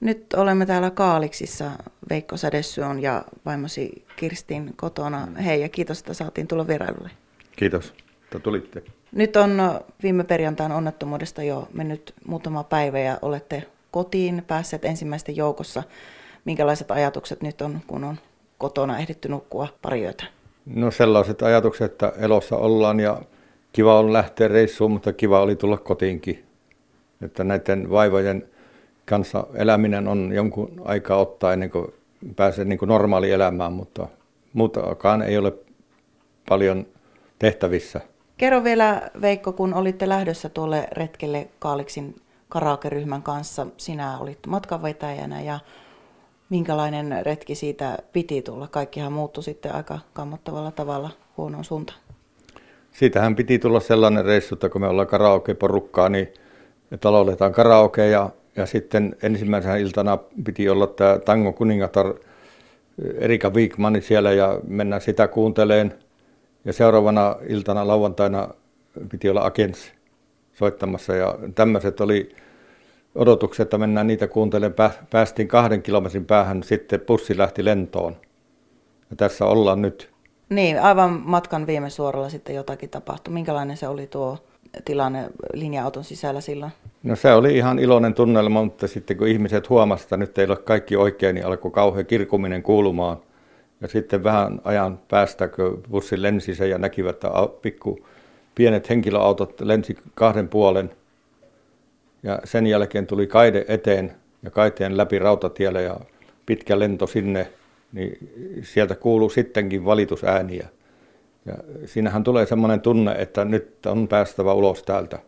Nyt olemme täällä Kaaliksissa Veikko Sädesuon ja vaimosi Kirstin kotona. Hei ja kiitos, että saatiin tulla vierailulle. Kiitos, että tulitte. Nyt on viime perjantain onnettomuudesta jo mennyt muutama päivä ja olette kotiin päässeet ensimmäisten joukossa. Minkälaiset ajatukset nyt on, kun on kotona ehditty nukkua pari yötä? No sellaiset ajatukset, että elossa ollaan ja kiva on lähteä reissuun, mutta kiva oli tulla kotiinkin. Että näiden vaivojen kanssa eläminen on jonkun aikaa ottaa ennen kuin pääsee niin kuin normaali elämään, mutta muutakaan ei ole paljon tehtävissä. Kerro vielä Veikko, kun olitte lähdössä tuolle retkelle Kaaliksin karaokeryhmän kanssa, sinä olit matkanvetäjänä ja minkälainen retki siitä piti tulla? Kaikkihan muuttui sitten aika kammottavalla tavalla huonoon suuntaan. Siitähän piti tulla sellainen reissu, että kun me ollaan karaoke-porukkaa, niin lauletaan karaokea ja sitten ensimmäisenä iltana piti olla tämä Tangon kuningatar Erika Viikmanni siellä ja mennään sitä kuunteleen. Ja seuraavana iltana lauantaina piti olla Agents soittamassa ja tämmöiset oli odotukset, että mennään niitä kuuntelemaan. Päästiin 2 kilometrin päähän, sitten bussi lähti lentoon. Ja tässä ollaan nyt. Niin, aivan matkan viime suoralla sitten jotakin tapahtui. Minkälainen se oli tuo tilanne linja-auton sisällä silloin? No se oli ihan iloinen tunnelma, mutta sitten kun ihmiset huomasivat, että nyt ei ole kaikki oikein, niin alkoi kauhean kirkuminen kuulumaan. Ja sitten vähän ajan päästä, kun bussi lensi sen ja näkivät, että pienet henkilöautot lensi kahden puolen. Ja sen jälkeen tuli kaide eteen ja kaiteen läpi rautatielle ja pitkä lento sinne, niin sieltä kuuluu sittenkin valitusääniä. Ja siinähän tulee semmoinen tunne, että nyt on päästävä ulos täältä.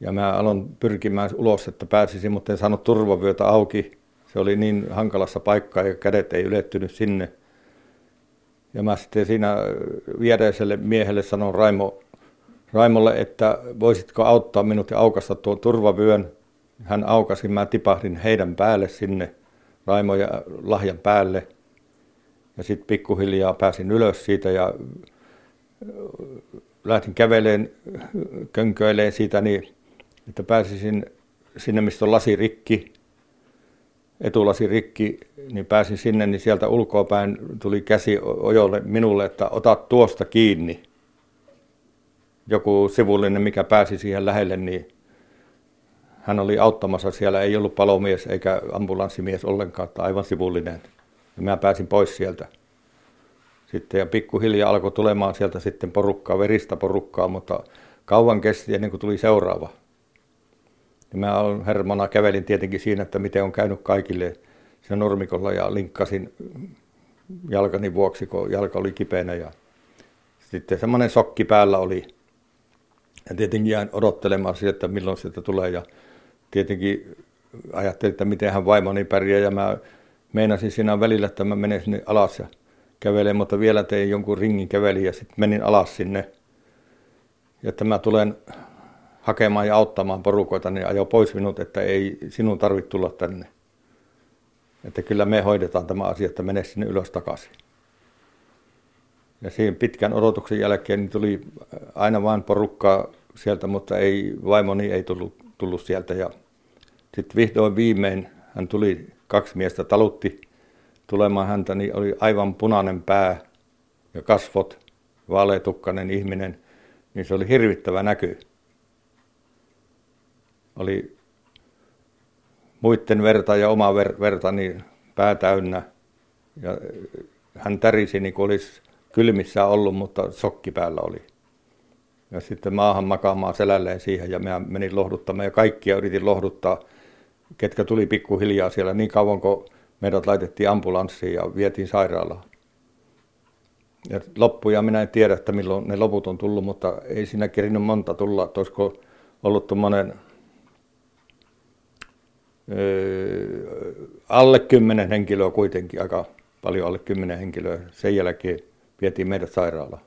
Ja mä aloin pyrkimään ulos, että pääsisin, mutta en saanut turvavyötä auki. Se oli niin hankalassa paikkaa ja kädet ei ylettynyt sinne. Ja mä sitten siinä viereiselle miehelle sanoin Raimolle, että voisitko auttaa minut ja aukaista tuon turvavyön. Hän aukasi, mä tipahdin heidän päälle sinne, Raimo ja Lahjan päälle. Ja sitten pikkuhiljaa pääsin ylös siitä ja lähdin käveleen, könköileen siitä, niin, että pääsisin sinne, mistä on lasirikki, etulasirikki, niin pääsin sinne, niin sieltä ulkoapäin tuli käsi ojolle minulle, että ota tuosta kiinni. Joku sivullinen, mikä pääsi siihen lähelle, niin hän oli auttamassa siellä. Ei ollut palomies eikä ambulanssimies ollenkaan, aivan sivullinen. Ja minä pääsin pois sieltä. Sitten ja pikkuhiljaa alkoi tulemaan sieltä sitten porukkaa, veristä porukkaa, mutta kauan kesti ennen kuin tuli seuraava. Ja minä hermona kävelin tietenkin siinä, että miten on käynyt kaikille siinä nurmikolla ja linkkasin jalkani vuoksi, kun jalka oli kipeänä. Ja sitten semmoinen sokki päällä oli. Ja tietenkin jäin odottelemaan sieltä, että milloin sieltä tulee. Ja tietenkin ajattelin, että miten hän vaimoni pärjää. Ja mä meinasin siinä välillä, että mä menen sinne alas ja kävelen, mutta vielä tein jonkun ringin kävelin ja sitten menin alas sinne. Ja että mä tulen hakemaan ja auttamaan porukoita, niin ajoi pois minut, että ei sinun tarvitse tulla tänne. Että kyllä me hoidetaan tämä asia, että mene sinne ylös takaisin. Ja siihen pitkän odotuksen jälkeen niin tuli aina vain porukkaa sieltä, mutta ei, vaimoni ei tullut sieltä. Ja sitten vihdoin viimein hän tuli, 2 miestä talutti tulemaan häntä, niin oli aivan punainen pää ja kasvot, vaaleatukkainen ihminen, niin se oli hirvittävä näky. Oli muiden verta ja oma verta niin pää täynnä ja hän tärisi niin kuin olisi kylmissä ollut, mutta sokki päällä oli. Ja sitten maahan makaamaan selälleen siihen ja minä menin lohduttamaan ja kaikkia yritin lohduttaa, ketkä tuli pikkuhiljaa siellä niin kauan, kun meidät laitettiin ambulanssiin ja vietiin sairaalaan. Ja loppuja minä en tiedä, että milloin ne loput on tullut, mutta ei siinä kerinyt monta tulla, että olisiko ollut tuommoinen alle 10 henkilöä kuitenkin, aika paljon alle 10 henkilöä. Sen jälkeen vietiin meidät sairaalaan.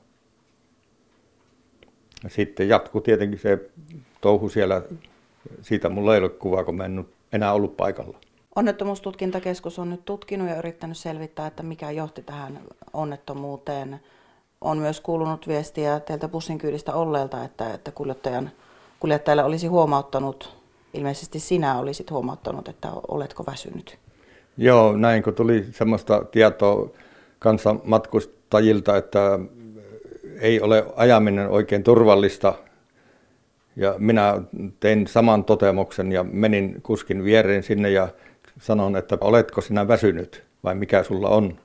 Ja sitten jatkui tietenkin se touhu siellä. Siitä mulla ei ole kuvaa, kun mä en enää ollut paikalla. Onnettomuustutkintakeskus on nyt tutkinut ja yrittänyt selvittää, että mikä johti tähän onnettomuuteen. On myös kuulunut viestiä teiltä bussin kyydistä olleelta, että kuljettajalla olisi huomauttanut ilmeisesti sinä olisit huomauttanut, että oletko väsynyt. Joo, näin kun tuli semmoista tietoa kansanmatkustajilta, että ei ole ajaminen oikein turvallista. Ja minä tein saman totemuksen ja menin kuskin viereen sinne ja sanon, että oletko sinä väsynyt vai mikä sulla on.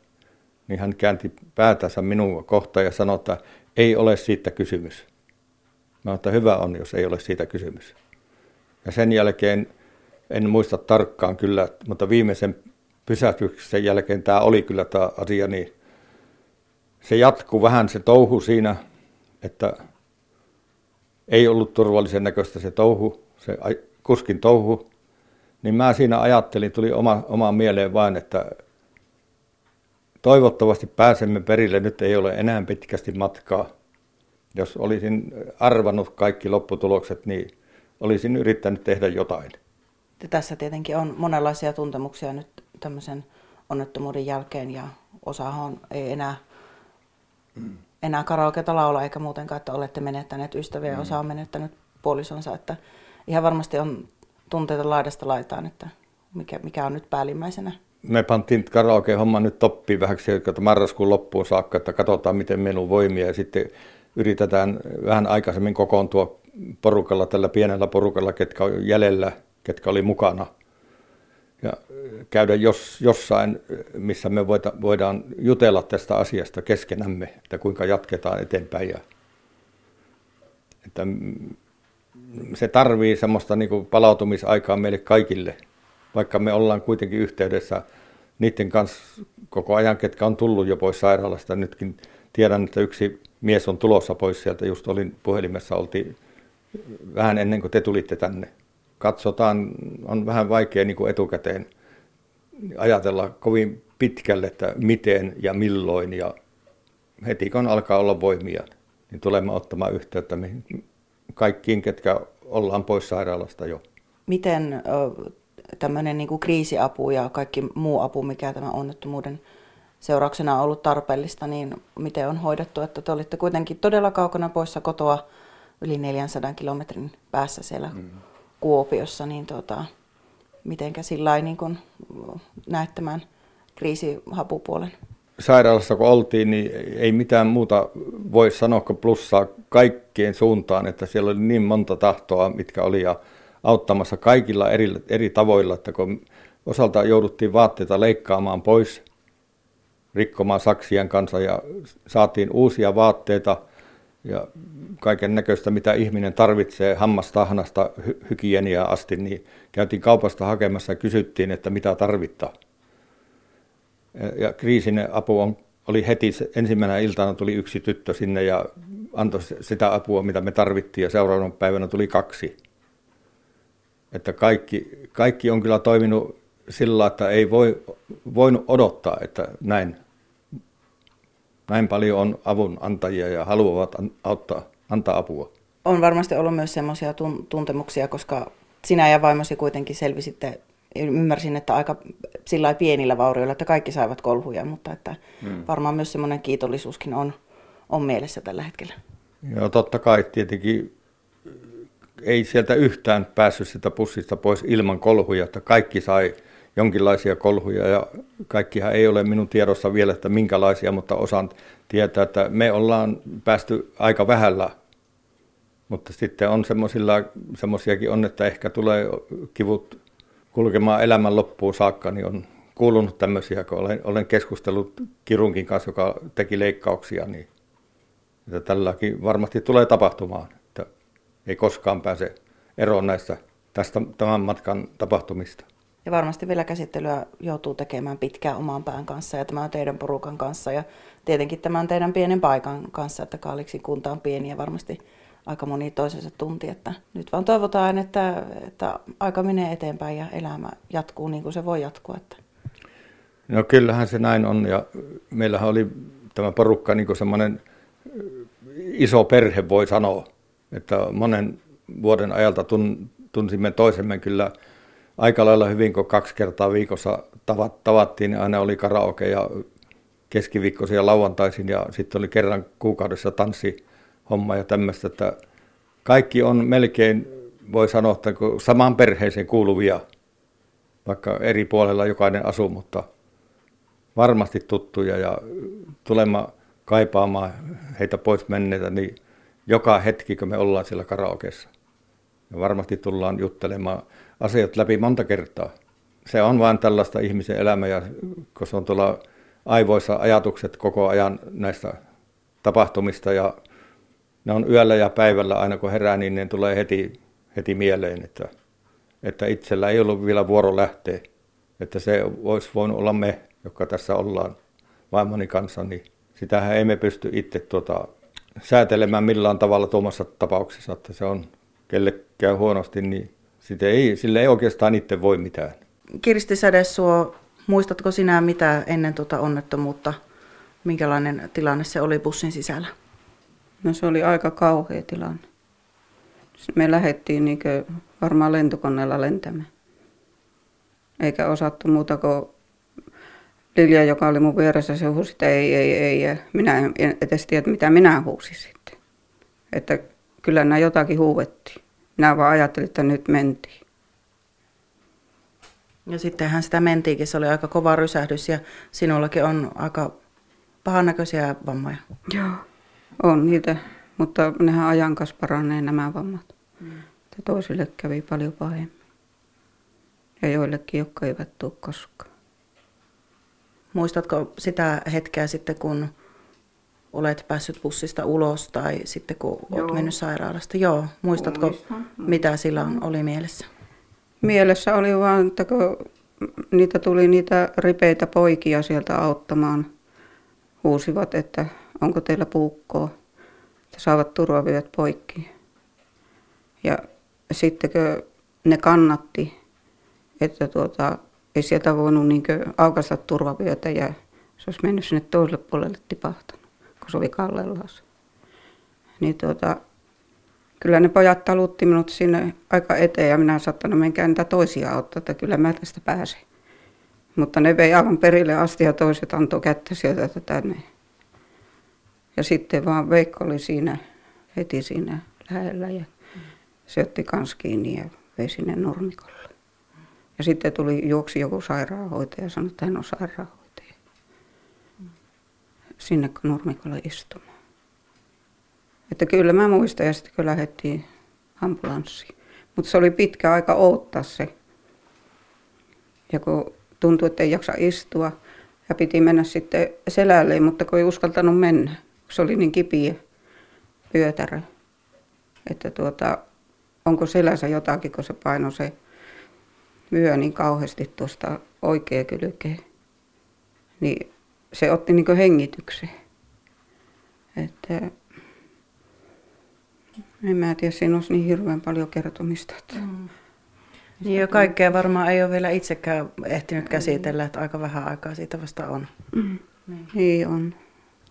Niin hän käänti päätänsä minua kohtaan ja sanoi, että ei ole siitä kysymys. Mä että hyvä on, jos ei ole siitä kysymys. Ja sen jälkeen, en muista tarkkaan kyllä, mutta viimeisen pysähtyksen jälkeen tämä oli kyllä tämä asia, niin se jatkuu vähän se touhu siinä, että ei ollut turvallisen näköistä se touhu, se kuskin touhu. Niin mä siinä ajattelin, tuli oma mieleen vain, että toivottavasti pääsemme perille, nyt ei ole enää pitkästi matkaa. Jos olisin arvannut kaikki lopputulokset, niin olisin yrittänyt tehdä jotain. Tässä tietenkin on monenlaisia tuntemuksia nyt tämmöisen onnettomuuden jälkeen ja osahan ei enää karaoketa laulaa eikä muutenkaan, että olette menettäneet ystäviä ja osa on menettänyt puolisonsa. Että ihan varmasti on tunteita laidasta laitaan, että mikä on nyt päällimmäisenä. Me pantiin karaoke-homma nyt toppiin vähäksi, että marraskuun loppuun saakka, että katsotaan miten meillä on voimia ja sitten yritetään vähän aikaisemmin kokoontua porukalla, tällä pienellä porukalla, ketkä on jäljellä, ketkä oli mukana. Ja käydä jossain, missä me voidaan jutella tästä asiasta keskenämme, että kuinka jatketaan eteenpäin. Ja, että se tarvii semmoista niin kuin palautumisaikaa meille kaikille, vaikka me ollaan kuitenkin yhteydessä niiden kanssa koko ajan, ketkä on tullut jo pois sairaalasta. Nytkin tiedän, että yksi mies on tulossa pois sieltä, just olin puhelimessa, oltiin vähän ennen kuin te tulitte tänne. Katsotaan, on vähän vaikea niin kuin etukäteen ajatella kovin pitkälle, että miten ja milloin. Ja heti kun alkaa olla voimia, niin tulemme ottamaan yhteyttä kaikkiin, ketkä ollaan pois sairaalasta jo. Miten tämmöinen niin kuin kriisiapu ja kaikki muu apu, mikä tämä onnettomuuden seurauksena on ollut tarpeellista, niin miten on hoidettu, että te olitte kuitenkin todella kaukana poissa kotoa, yli 400 kilometrin päässä siellä Kuopiossa, niin mitenkä sillä niin kun näet tämän kriisihapupuolen? Sairaalassa kun oltiin, niin ei mitään muuta voi sanoa kuin plussaa kaikkien suuntaan, että siellä oli niin monta tahtoa, mitkä oli ja auttamassa kaikilla eri tavoilla, että kun osalta jouduttiin vaatteita leikkaamaan pois, rikkomaan saksien kanssa ja saatiin uusia vaatteita ja kaiken näköistä, mitä ihminen tarvitsee hammastahnasta hygieniaa asti, niin käytiin kaupasta hakemassa ja kysyttiin, että mitä tarvittaa. Ja kriisinen apu oli heti, ensimmäisenä iltana tuli yksi tyttö sinne ja antoi sitä apua, mitä me tarvittiin ja seuraavana päivänä tuli 2. Että kaikki on kyllä toiminut sillä, että ei voinut odottaa, että näin paljon on avunantajia ja haluavat antaa apua. On varmasti ollut myös semmoisia tuntemuksia, koska sinä ja vaimosi kuitenkin selvisitte, ymmärsin, että aika sillä pienillä vaurioilla, että kaikki saivat kolhuja, mutta että varmaan myös semmoinen kiitollisuuskin on mielessä tällä hetkellä. Joo, totta kai tietenkin. Ei sieltä yhtään päässyt sitä pussista pois ilman kolhuja, että kaikki sai jonkinlaisia kolhuja ja kaikkihan ei ole minun tiedossa vielä, että minkälaisia, mutta osaan tietää, että me ollaan päästy aika vähällä, mutta sitten on semmoisiakin on, että ehkä tulee kivut kulkemaan elämän loppuun saakka, niin on kuulunut tämmöisiä, kun olen keskustellut kirurgin kanssa, joka teki leikkauksia, niin että tälläkin varmasti tulee tapahtumaan. Ei koskaan pääse eroon tämän matkan tapahtumista. Ja varmasti vielä käsittelyä joutuu tekemään pitkään oman pään kanssa ja tämän teidän porukan kanssa ja tietenkin tämän teidän pienen paikan kanssa, että Kaaliksin kunta on pieni ja varmasti aika moni toisensa tunti. Että nyt vaan toivotaan, että aika menee eteenpäin ja elämä jatkuu niin kuin se voi jatkua. Että. No kyllähän se näin on ja meillähän oli tämä porukka niin kuin semmoinen iso perhe voi sanoa. Että monen vuoden ajalta tunsimme toisemme kyllä aika lailla hyvin, kun 2 kertaa viikossa tavattiin. Aina oli karaoke ja keskiviikkoisin ja lauantaisin ja sitten oli kerran kuukaudessa tanssihomma ja tämmöistä. Että kaikki on melkein voi sanoa, että samaan perheeseen kuuluvia, vaikka eri puolella jokainen asuu, mutta varmasti tuttuja ja tulema kaipaamaan heitä pois menneitä, niin joka hetki, kun me ollaan siellä karaokeessa. Ja varmasti tullaan juttelemaan asiat läpi monta kertaa. Se on vain tällaista ihmisen elämää, ja kun se on tuolla aivoissa ajatukset koko ajan näistä tapahtumista, ja ne on yöllä ja päivällä aina kun herää, niin ne tulee heti mieleen, että itsellä ei ollut vielä vuoro lähteä. Että se olisi voinut olla me, jotka tässä ollaan vaimoni kanssa, niin sitähän emme pysty itse säätelemään millään tavalla tuomassa tapauksessa, että se on kellekään huonosti, niin sille ei oikeastaan itse voi mitään. Kirsti Sädesuo, muistatko sinä mitä ennen tuota onnettomuutta, minkälainen tilanne se oli bussin sisällä? No se oli aika kauhea tilanne. Me lähdettiin niin varmaan lentokoneella lentämään. Eikä osattu muuta kuin Lilja, joka oli mun vieressä, se huusi, että ei. Minä en edes tiedä, mitä minä huusin sitten. Että kyllä nämä jotakin huuvettiin. Minä vaan ajattelin, että nyt mentiin. Ja sittenhän sitä mentiinkin. Se oli aika kova rysähdys ja sinullakin on aika pahanäköisiä vammoja. Joo, on niitä. Mutta nehän ajan kanssa paranee nämä vammat. Että toisille kävi paljon pahemmin. Ja joillekin, jotka eivät tule koskaan. Muistatko sitä hetkeä sitten, kun olet päässyt bussista ulos tai sitten kun olet mennyt sairaalasta? Joo. Muistatko, mitä silloin oli mielessä? Mielessä oli vaan, että kun niitä tuli niitä ripeitä poikia sieltä auttamaan, huusivat, että onko teillä puukkoa, että saavat turvavyöt poikki. Ja sitten kun ne kannatti, että ei sieltä voinut aukaista turvavyötä ja se olisi mennyt sinne toiselle puolelle tipahtanut, kun se oli kallellaan. Niin kyllä ne pojat talutti minut sinne aika eteen ja minä saattanut menkää niitä toisia auttaa, että kyllä mä tästä pääsen. Mutta ne vei aivan perille asti ja toiset antoi kättä sieltä tänne. Ja sitten vaan Veikko oli heti siinä lähellä ja se otti kans kiinni ja vei sinne nurmikolle. Ja sitten juoksi joku sairaanhoitaja ja sanoi, että hän on sairaanhoitaja. Sinne nurmikolle istumaan. Että kyllä mä muistan ja sitten kun lähdettiin ambulanssiin. Mutta se oli pitkä aika odottaa se. Ja kun tuntui, että ei jaksa istua ja piti mennä sitten selälleen, mutta kun ei uskaltanut mennä. Se oli niin kipiä pyötärö. Että onko selässä jotakin, kun se painoi se vyö niin kauheasti tuosta oikea kylkeen, niin se otti niin kuin hengityksen. Että en mä tiedä, siinä olisi niin hirveän paljon kertomista. Niin ja kaikkea varmaan ei ole vielä itsekään ehtinyt käsitellä, että aika vähän aikaa siitä vasta on. Niin on.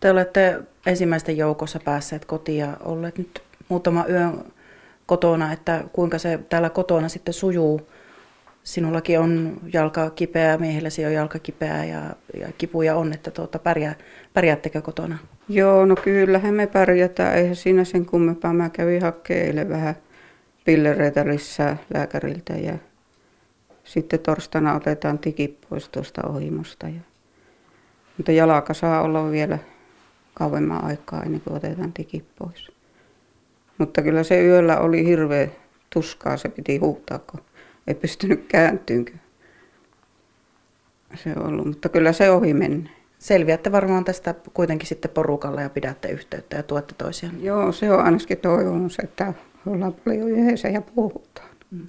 Te olette ensimmäisten joukossa päässeet kotiin ja olleet nyt muutama yön kotona, että kuinka se täällä kotona sitten sujuu. Sinullakin on jalka kipeää, miehelläsi on jalka kipeää ja kipuja on, että pärjäättekö kotona? Joo, no kyllähän me pärjätään. Eihän siinä sen kummempaa. Mä kävin hakemaan eilen vähän pillereitä lisää lääkäriltä ja sitten torstaina otetaan tikit pois tuosta ohimosta. Mutta jalka saa olla vielä kauemman aikaa ennen kuin otetaan tikit pois. Mutta kyllä se yöllä oli hirveä tuskaa, se piti huutaa. Ei pystynyt kääntyynkään. Se on ollut, mutta kyllä se ohi mennä. Selviätte varmaan tästä kuitenkin sitten porukalla ja pidätte yhteyttä ja tuotte toisiaan. Joo, se on ainakin toivomus, että ollaan paljon yhdessä ja puhutaan.